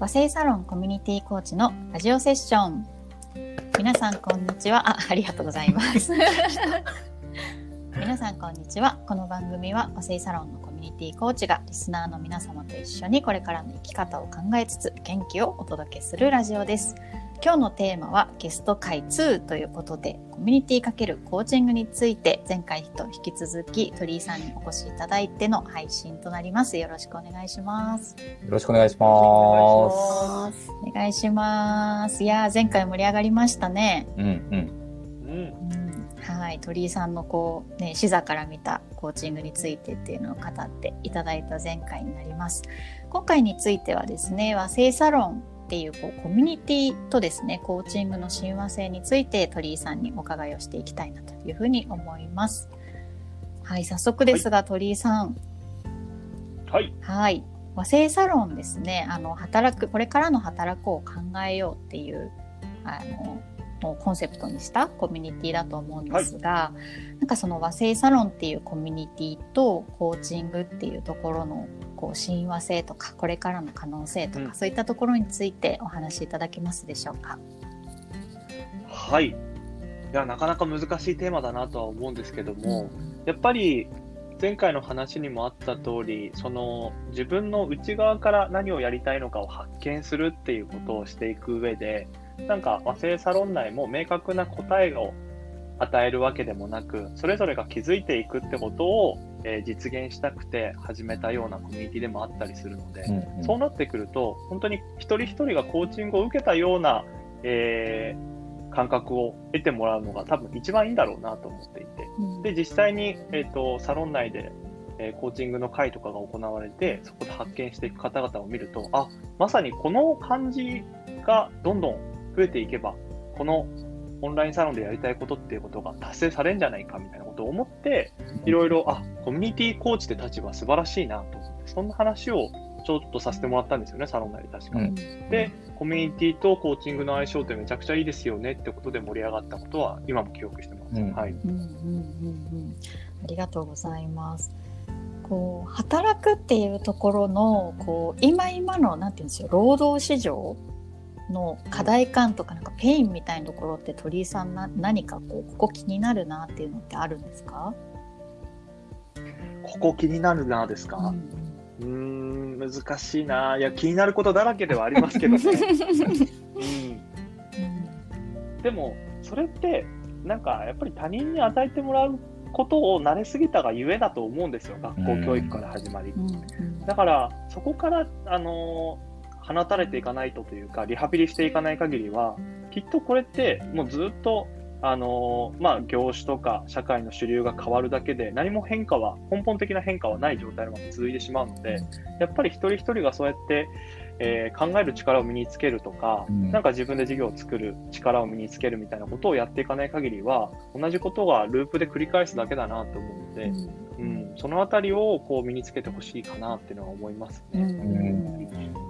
和製サロンコミュニティコーチのラジオセッション。皆さんこんにちは。ありがとうございます皆さんこんにちは。この番組は和製サロンのコミュニティコーチがリスナーの皆様と一緒にこれからの生き方を考えつつ元気をお届けするラジオです。今日のテーマはゲスト回2ということで、コミュニティ×コーチングについて前回と引き続き鳥居さんにお越しいただいての配信となります。よろしくお願いします。よろしくお願いします。お願いします。いや、前回盛り上がりましたね。うんうん。うん、はい、鳥居さんのこうね、視座から見たコーチングについてっていうのを語っていただいた前回になります。今回についてはですね、和製サロンっていうコミュニティとですね、コーチングの親和性について鳥居さんにお伺いをしていきたいなというふうに思います。はい、早速ですが、はい、鳥居さん、はい、はい、和製サロンですね、これからの働くを考えようっていうコンセプトにしたコミュニティだと思うんですが、はい、なんかその和製サロンっていうコミュニティとコーチングっていうところの親和性とかこれからの可能性とか、うん、そういったところについてお話しいただけますでしょうか。はい、いやなかなか難しいテーマだなとは思うんですけども、うん、やっぱり前回の話にもあった通り、その自分の内側から何をやりたいのかを発見するっていうことをしていく上で、なんか和製サロン内も明確な答えを与えるわけでもなく、それぞれが気づいていくってことを実現したくて始めたようなコミュニティでもあったりするので、うんうん、そうなってくると本当に一人一人がコーチングを受けたような、感覚を得てもらうのが多分一番いいんだろうなと思っていて、うん、で実際に、サロン内で、コーチングの会とかが行われて、そこで発見していく方々を見ると、あ、まさにこの感じがどんどん増えていけばこのオンラインサロンでやりたいことっていうことが達成されるんじゃないかみたいなことを思って、いろいろ、あ、コミュニティコーチって立場素晴らしいなと思って、そんな話をちょっとさせてもらったんですよね、サロン内で確か、うん、で、コミュニティとコーチングの相性ってめちゃくちゃいいですよねってことで盛り上がったことは今も記憶してます。うん、はい。うんうんうんうん。ありがとうございます。こう働くっていうところのこう今のなんていうんですよ、労働市場の課題感とかなんかペインみたいなところって鳥居さん何かここ気になるなっていうのってあるんですか？ここ気になるなですか？難しいな。いや気になることだらけではありますけどね、うん、でもそれってなんかやっぱり他人に与えてもらうことを慣れすぎたがゆえだと思うんですよ。学校教育から始まり、だからそこから放たれていかないとというか、リハビリしていかない限りはきっとこれってもうずっと業種とか社会の主流が変わるだけで何も根本的な変化はない状態のまま続いてしまうので、やっぱり一人一人がそうやって、考える力を身につけるとか、なんか自分で事業を作る力を身につけるみたいなことをやっていかない限りは同じことがループで繰り返すだけだなと思うので、そのあたりをこう身につけてほしいかなっていうのは思いますね。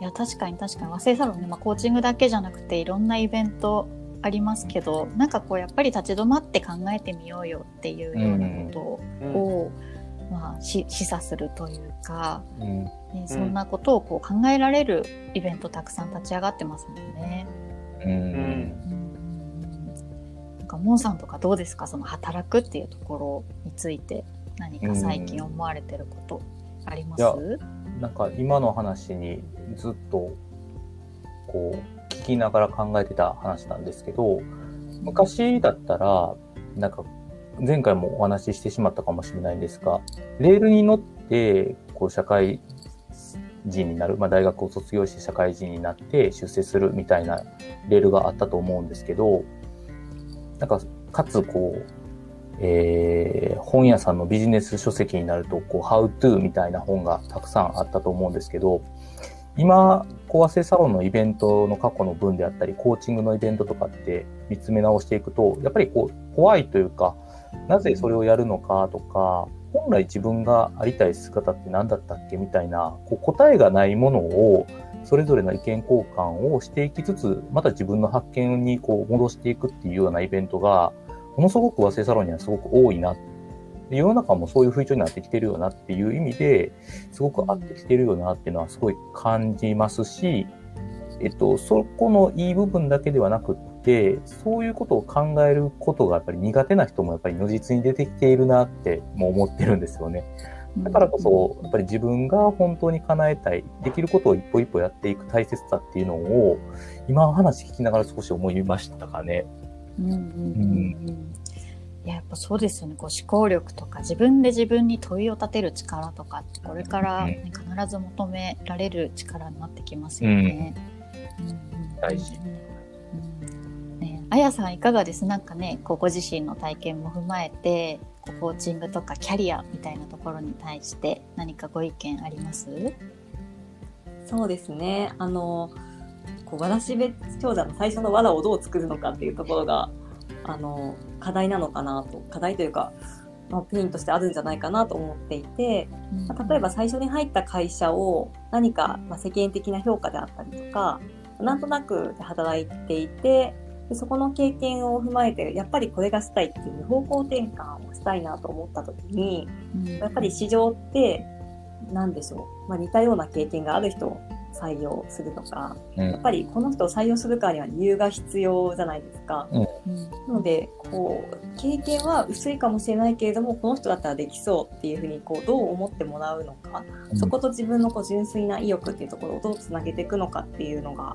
いや確かに和製サロンね、コーチングだけじゃなくていろんなイベントありますけど、なんかこうやっぱり立ち止まって考えてみようよっていうようなことを、示唆するというか、そんなことをこう考えられるイベントたくさん立ち上がってますもんね。なんかモンさんとかどうですか、その働くっていうところについて何か最近思われてることあります？なんか今の話にずっとこう聞きながら考えてた話なんですけど、昔だったらなんか前回もお話ししてしまったかもしれないんですが、レールに乗ってこう社会人になる、大学を卒業して社会人になって出世するみたいなレールがあったと思うんですけど、なんかかつこう本屋さんのビジネス書籍になるとHow to みたいな本がたくさんあったと思うんですけど、今和製サロンのイベントの過去の分であったりコーチングのイベントとかって見つめ直していくと、やっぱり怖いというか、なぜそれをやるのかとか、本来自分がありたい姿って何だったっけみたいな答えがないものをそれぞれの意見交換をしていきつつ、また自分の発見に戻していくっていうようなイベントがものすごく和製サロンにはすごく多いな、世の中もそういう風潮になってきてるよなっていう意味ですごく合ってきてるよなっていうのはすごい感じますし、そこのいい部分だけではなくって、そういうことを考えることがやっぱり苦手な人もやっぱり如実に出てきているなっても思ってるんですよね。だからこそやっぱり自分が本当に叶えたい、できることを一歩一歩やっていく大切さっていうのを今話聞きながら少し思いましたかね。うんうんうんうん、いや、やっぱそうですよね。こう思考力とか自分で自分に問いを立てる力とかってこれから、ね、必ず求められる力になってきますよね。大事。あやさんいかがです？なんかね、こうご自身の体験も踏まえてコーチングとかキャリアみたいなところに対して何かご意見あります？そうですね、和田標長者の最初の和田をどう作るのかっていうところが課題なのかなと、課題というか、まあ、ピンとしてあるんじゃないかなと思っていて、まあ、例えば最初に入った会社を何か、まあ、世間的な評価であったりとかなんとなく働いていて、でそこの経験を踏まえてやっぱりこれがしたいっていう方向転換をしたいなと思った時に、やっぱり市場って何でしょう、まあ、似たような経験がある人を採用するとか、やっぱりこの人を採用するからには理由が必要じゃないですか、なのでこう経験は薄いかもしれないけれどもこの人だったらできそうっていうふうにこうどう思ってもらうのか、そこと自分のこう純粋な意欲っていうところをどうつなげていくのかっていうのが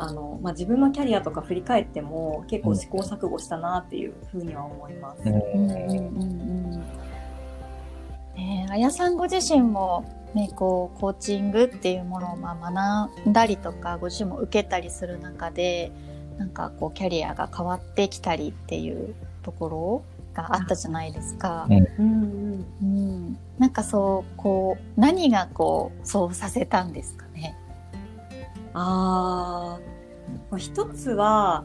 まあ、自分のキャリアとか振り返っても結構試行錯誤したなっていうふうには思います。あやさんご自身も、ね、こうコーチングっていうものをまあ学んだりとかご自身も受けたりする中でなんかこうキャリアが変わってきたりっていうところがあったじゃないですか。なんかそうこう何がこうそうさせたんですかね。一つは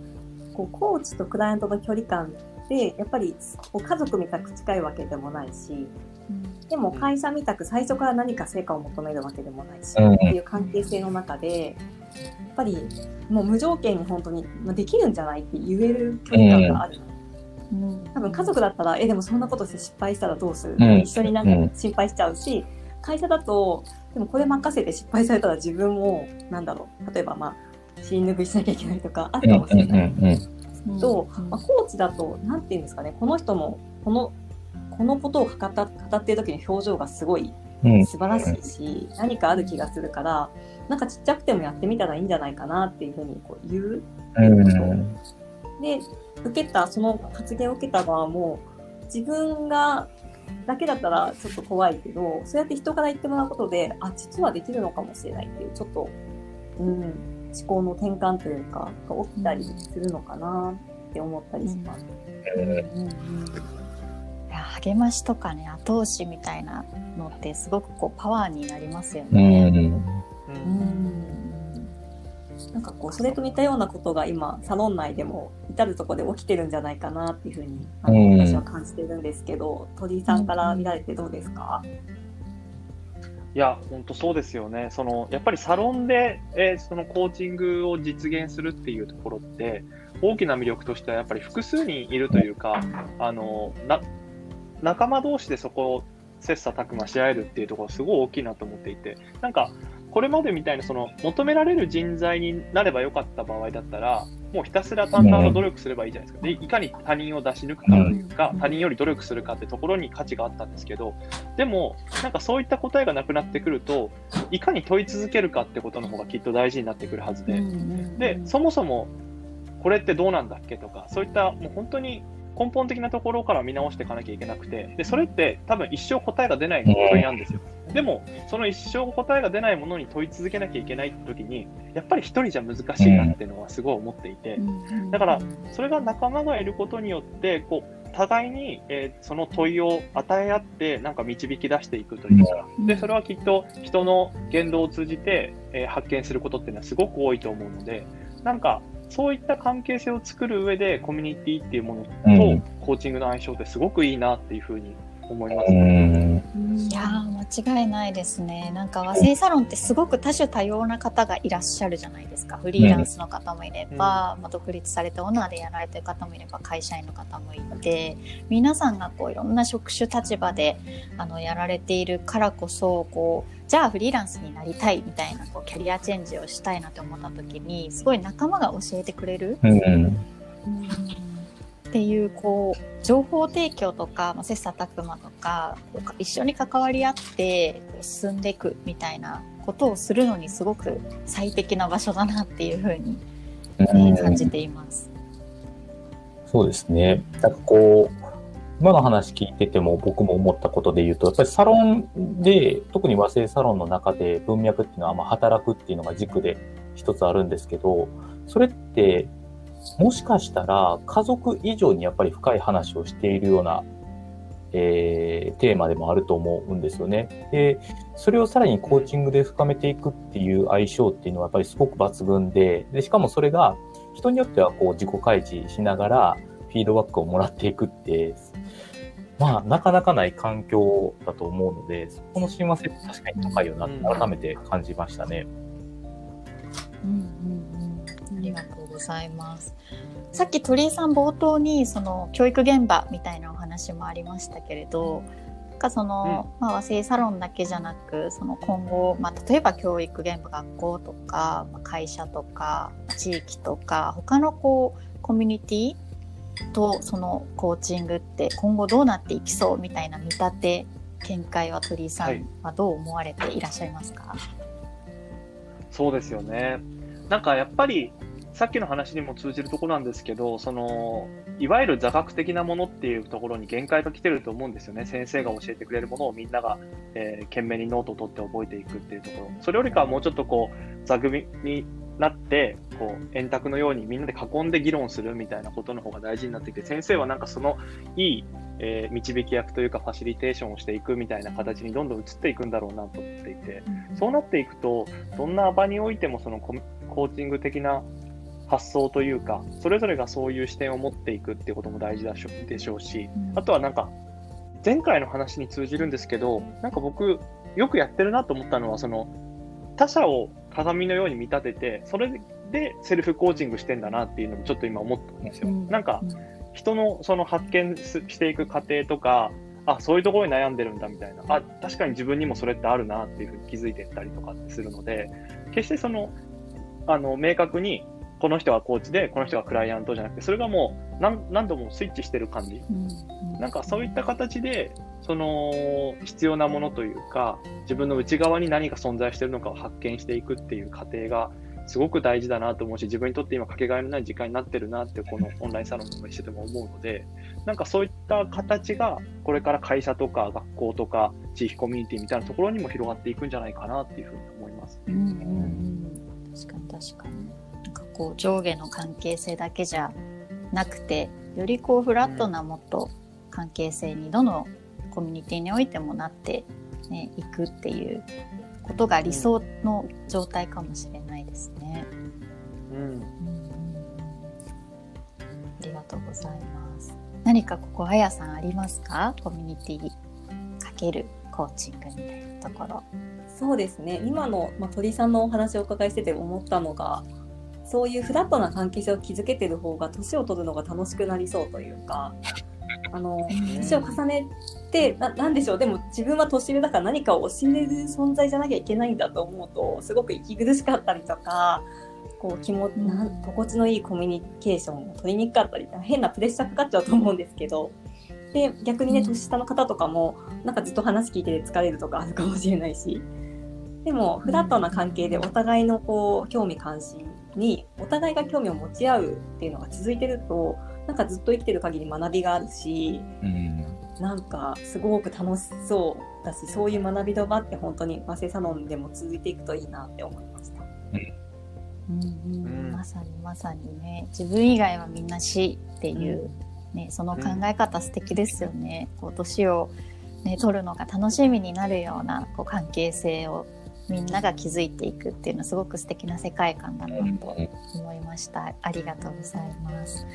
こうコーチとクライアントの距離感ってやっぱり家族みたく近いわけでもないし、でも会社みたく最初から何か成果を求めるわけでもないしっていう関係性の中でやっぱりもう無条件に本当にできるんじゃないって言える距離感がある。多分家族だったらでもそんなことして失敗したらどうする、一緒になんか心配しちゃうし、会社だとでもこれ任せて失敗されたら自分もなんだろう、例えばまあ死ぬぐいしなきゃいけないとかあるかもしれない、と、まあ、コーチだとなんていうんですかね、この人もこのことを語っている時の表情がすごい素晴らしいし、何かある気がするからなんかちっちゃくてもやってみたらいいんじゃないかなっていうふうにこう言う、で受けたその発言を受けた側も自分がだけだったらちょっと怖いけど、そうやって人から言ってもらうことで、あ、実はできるのかもしれないっていうちょっと、思考の転換というかが起きたりするのかなって思ったりします、励ましとかね、後押しみたいなのってすごくこうパワーになりますよね。なんかこうそれと似たようなことが今サロン内でも至るところで起きてるんじゃないかなっていうふうに私は感じてるんですけど、鳥居さんから見られてどうですか？いや、本当そうですよね。そのやっぱりサロンで、そのコーチングを実現するっていうところって大きな魅力としてはやっぱり複数人いるというか、仲間同士でそこを切磋琢磨し合えるっていうところすごい大きいなと思っていて、なんかこれまでみたいにその求められる人材になればよかった場合だったらもうひたすら淡々と努力すればいいじゃないですか。でいかに他人を出し抜くかというか他人より努力するかってところに価値があったんですけど、でもなんかそういった答えがなくなってくるといかに問い続けるかってことの方がきっと大事になってくるはずで、そもそもこれってどうなんだっけとかそういったもう本当に根本的なところから見直していかなきゃいけなくて、でそれって多分一生答えが出ない問いなんですよ。でもその一生答えが出ないものに問い続けなきゃいけないときにやっぱり一人じゃ難しいなっていうのはすごい思っていて、だからそれが仲間がいることによってこう互いに、その問いを与え合ってなんか導き出していくというか、でそれはきっと人の言動を通じて、発見することっていうのはすごく多いと思うので、なんかそういった関係性を作る上でコミュニティっていうものとコーチングの相性ってすごくいいなっていうふうに思いますね。いやー間違いないですね。なんか和製サロンってすごく多種多様な方がいらっしゃるじゃないですか。フリーランスの方もいれば、独立されてオーナーでやられてる方もいれば、会社員の方もいて、皆さんがこういろんな職種立場でやられているからこそ、こうじゃあフリーランスになりたいみたいなこうキャリアチェンジをしたいなって思った時に、すごい仲間が教えてくれる、っていう、こう情報提供とか切磋琢磨とか一緒に関わり合って進んでいくみたいなことをするのにすごく最適な場所だなっていうふうに、感じています。そうですね。なんかこう今の話聞いてても僕も思ったことで言うと、やっぱりサロンで特に和製サロンの中で文脈っていうのは働くっていうのが軸で一つあるんですけど、それってもしかしたら家族以上にやっぱり深い話をしているような、テーマでもあると思うんですよね。で、それをさらにコーチングで深めていくっていう相性っていうのはやっぱりすごく抜群で、しかもそれが人によってはこう自己開示しながらフィードバックをもらっていくって、なかなかない環境だと思うので、そこの親和性って確かに高いよなって改めて感じましたね。ありがとうございます。さっき鳥居さん冒頭にその教育現場みたいなお話もありましたけれど、なんかその、和製サロンだけじゃなく、その今後、例えば教育現場、学校とか、会社とか地域とか他のこうコミュニティとそのコーチングって今後どうなっていきそうみたいな見立て、見解は鳥居さんはどう思われていらっしゃいますか？そうですよね。なんかやっぱりさっきの話にも通じるところなんですけど、そのいわゆる座学的なものっていうところに限界が来てると思うんですよね。先生が教えてくれるものをみんなが、懸命にノートを取って覚えていくっていうところ、それよりかはもうちょっとこう座組になってこう円卓のようにみんなで囲んで議論するみたいなことの方が大事になってきて、先生はなんかそのいい、導き役というかファシリテーションをしていくみたいな形にどんどん移っていくんだろうなと思っていて、そうなっていくとどんな場においてもそのコーチング的な発想というか、それぞれがそういう視点を持っていくっていうことも大事でしょうし、あとはなんか前回の話に通じるんですけど、なんか僕よくやってるなと思ったのは、その他者を鏡のように見立てて、それでセルフコーチングしてんだなっていうのもちょっと今思ったんですよ。なんか人のその発見していく過程とか、そういうところに悩んでるんだみたいな、確かに自分にもそれってあるなっていうふうに気づいていったりとかするので、決してその明確にこの人はコーチでこの人はクライアントじゃなくて、それがもう 何度もスイッチしてる感じ、なんかそういった形でその必要なものというか、自分の内側に何が存在しているのかを発見していくっていう過程がすごく大事だなと思うし、自分にとって今かけがえのない時間になってるなってこのオンラインサロンとかしてても思うので、なんかそういった形がこれから会社とか学校とか地域コミュニティみたいなところにも広がっていくんじゃないかなっていうふうに思います。確かになんかこう上下の関係性だけじゃなくて、よりこうフラットなもっと関係性にどのコミュニティにおいてもなって、いくっていうことが理想の状態かもしれないですね。ありがとうございます。何かここあやさんありますか？コミュニティ×コーチングみたいなところ。そうですね、今の、鳥さんのお話をお伺いしてて思ったのが、そういうフラットな関係性を築けてる方が年を取るのが楽しくなりそうというか、年を重ねてなんでしょう、でも自分は年上だから何かを教える存在じゃなきゃいけないんだと思うと、すごく息苦しかったりとか、こう心地のいいコミュニケーションを取りにくかったり、変なプレッシャーかかっちゃうと思うんですけど、で逆にね、年下の方とかもなんかずっと話聞いてて疲れるとかあるかもしれないし、でもフラットな関係でお互いのこう興味関心にお互いが興味を持ち合うっていうのが続いてると、なんかずっと生きてる限り学びがあるし、なんかすごく楽しそうだし、そういう学びの場って本当に和製サロンでも続いていくといいなって思いました。まさにね、自分以外はみんな死っていう、その考え方素敵ですよね。こう年を、取るのが楽しみになるようなこう関係性をみんなが築いていくっていうのはすごく素敵な世界観だなと思いました。ありがとうございます。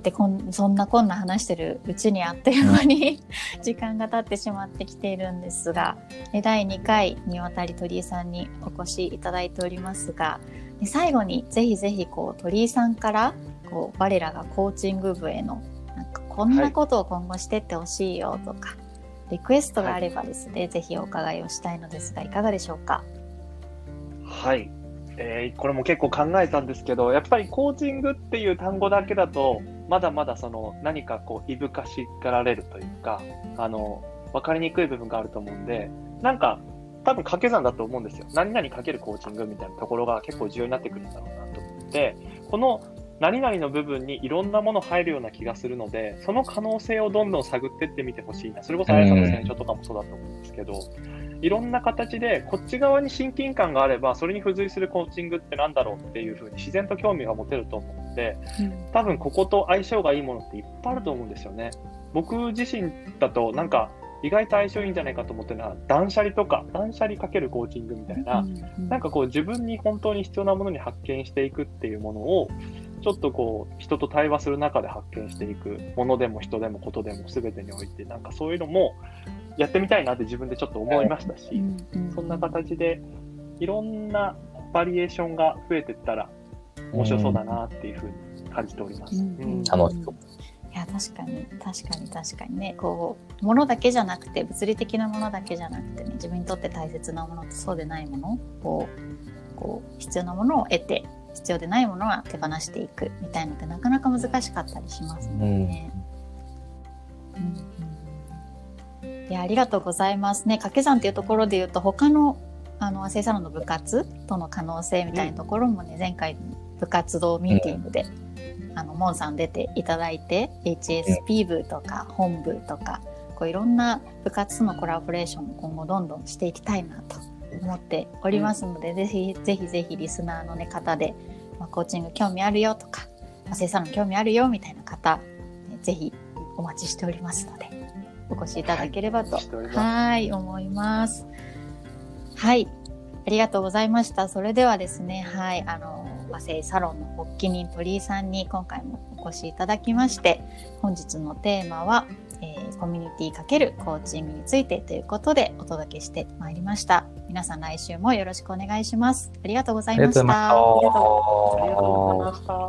でそんなこんな話してるうちにあっという間に時間が経ってしまってきているんですが、第2回にわたり鳥居さんにお越しいただいておりますが、最後にぜひぜひ鳥居さんから我らがコーチング部へのなんかこんなことを今後してってほしいよとか、リクエストがあればですね、ぜひお伺いをしたいのですがいかがでしょうか。はい、これも結構考えたんですけど、やっぱりコーチングっていう単語だけだとまだまだその何かいぶかしかられるというか、分かりにくい部分があると思うんで、なんか多分掛け算だと思うんですよ。何々かけるコーチングみたいなところが結構重要になってくるんだろうなと思って、この何々の部分にいろんなもの入るような気がするので、その可能性をどんどん探ってってみてほしいな。それこそあやさんの選書とかもそうだと思うんですけど、いろんな形でこっち側に親近感があれば、それに付随するコーチングってなんだろうっていうふうに自然と興味が持てると思うので、多分ここと相性がいいものっていっぱいあると思うんですよね。僕自身だとなんか意外と相性いいんじゃないかと思ってるのは、断捨離かけるコーチングみたいな、なんか自分に本当に必要なものに発見していくっていうものを、ちょっと人と対話する中で発見していく、ものでも人でもことでも全てにおいて、なんかそういうのもやってみたいなって自分でちょっと思いましたし、そんな形でいろんなバリエーションが増えていったら面白そうだなっていうふうに感じております。楽しそう。いや確かにね、ものだけじゃなくて、物理的なものだけじゃなくてね、自分にとって大切なものとそうでないものを必要なものを得て、必要でないものは手放していくみたいのってなかなか難しかったりしますね。いやありがとうございますね。掛け算っていうところで言うと、他の和製サロンの部活との可能性みたいなところもね、前回部活動ミーティングで、モンさん出ていただいて、HSP 部とか本部とかいろんな部活とのコラボレーションを今後どんどんしていきたいなと思っておりますので、ぜひリスナーの、ね、方で、コーチング興味あるよとか、生産の興味あるよみたいな方、ぜひお待ちしておりますので、お越しいただければと、はい、思います。はい、ありがとうございました。それではですね、はい、和製サロンの発起人鳥居さんに今回もお越しいただきまして、本日のテーマは、コミュニティ×コーチングについてということでお届けしてまいりました。皆さん来週もよろしくお願いします。ありがとうございました。ありがとうございました。